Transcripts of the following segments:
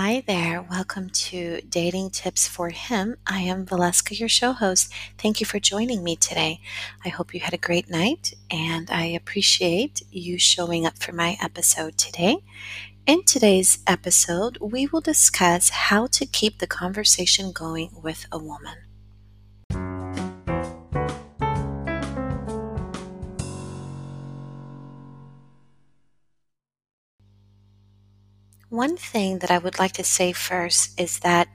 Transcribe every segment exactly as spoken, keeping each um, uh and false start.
Hi there, welcome to Dating Tips for Him. I am Velasca, your show host. Thank you for joining me today. I hope you had a great night, and I appreciate you showing up for my episode today. In today's episode, we will discuss how to keep the conversation going with a woman. One thing that I would like to say first is that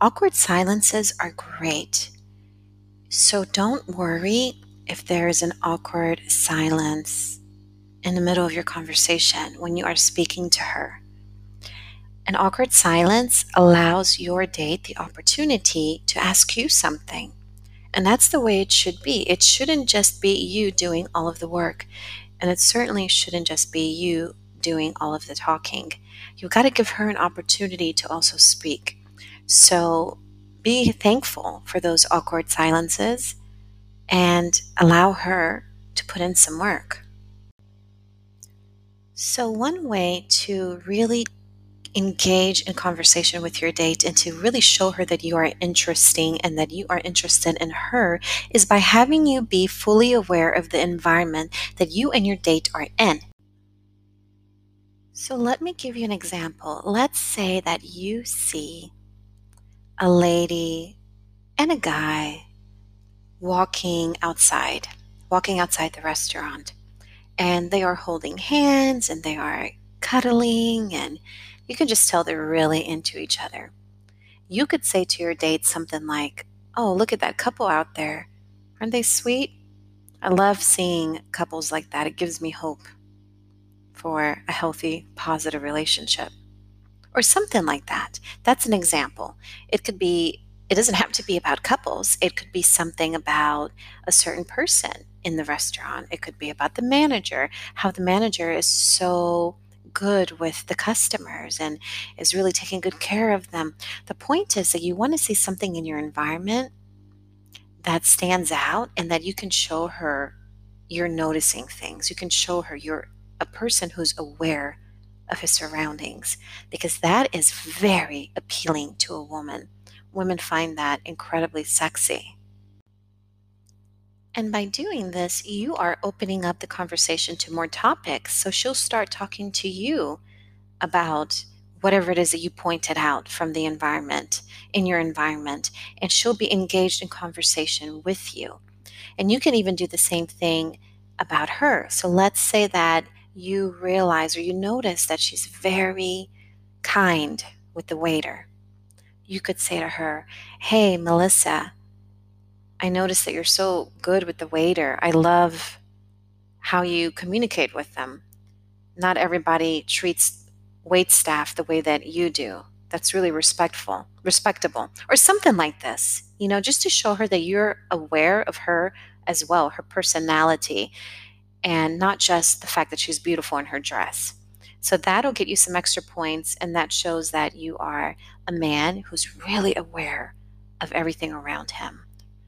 awkward silences are great. So don't worry if there is an awkward silence in the middle of your conversation when you are speaking to her. An awkward silence allows your date the opportunity to ask you something. And that's the way it should be. It shouldn't just be you doing all of the work. And it certainly shouldn't just be you doing all of the talking. You've got to give her an opportunity to also speak. So be thankful for those awkward silences and allow her to put in some work. So one way to really engage in conversation with your date and to really show her that you are interesting and that you are interested in her is by having you be fully aware of the environment that you and your date are in. So let me give you an example. Let's say that you see a lady and a guy walking outside, walking outside the restaurant, and they are holding hands and they are cuddling, and you can just tell they're really into each other. You could say to your date something like, "Oh, look at that couple out there. Aren't they sweet? I love seeing couples like that. It gives me hope for a healthy, positive relationship," or something like that. That's an example. It could be, it doesn't have to be about couples. It could be something about a certain person in the restaurant. It could be about the manager, how the manager is so good with the customers and is really taking good care of them. The point is that you want to see something in your environment that stands out and that you can show her you're noticing things. You can show her you're a person who's aware of his surroundings, because that is very appealing to a woman. Women find that incredibly sexy. And by doing this, you are opening up the conversation to more topics. So she'll start talking to you about whatever it is that you pointed out from the environment, in your environment, and she'll be engaged in conversation with you. And you can even do the same thing about her. So let's say that you realize or you notice that she's very kind with the waiter. You could say to her, "Hey, Melissa, I noticed that you're so good with the waiter. I love how you communicate with them. Not everybody treats waitstaff the way that you do. That's really respectful, respectable," or something like this. You know, just to show her that you're aware of her as well, her personality, and not just the fact that she's beautiful in her dress. So that'll get you some extra points, and that shows that you are a man who's really aware of everything around him,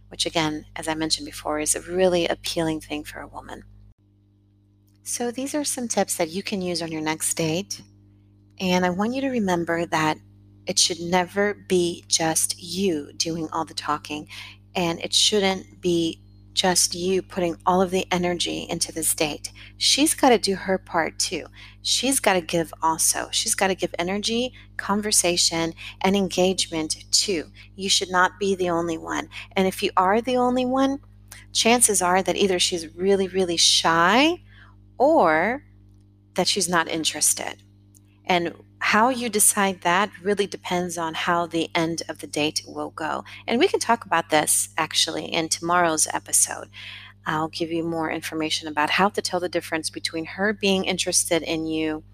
which again, as I mentioned before, is a really appealing thing for a woman. So these are some tips that you can use on your next date. And I want you to remember that it should never be just you doing all the talking, and it shouldn't be just you putting all of the energy into this date. She's got to do her part too. She's got to give also. She's got to give energy, conversation, and engagement too. You should not be the only one. And if you are the only one, chances are that either she's really, really shy or that she's not interested. And how you decide that really depends on how the end of the date will go. And we can talk about this actually in tomorrow's episode. I'll give you more information about how to tell the difference between her being interested in you,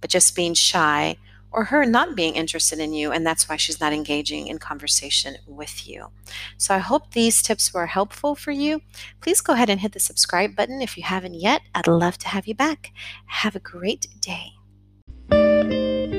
but just being shy, or her not being interested in you, and that's why she's not engaging in conversation with you. So I hope these tips were helpful for you. Please go ahead and hit the subscribe button if you haven't yet. I'd love to have you back. Have a great day. Thank you.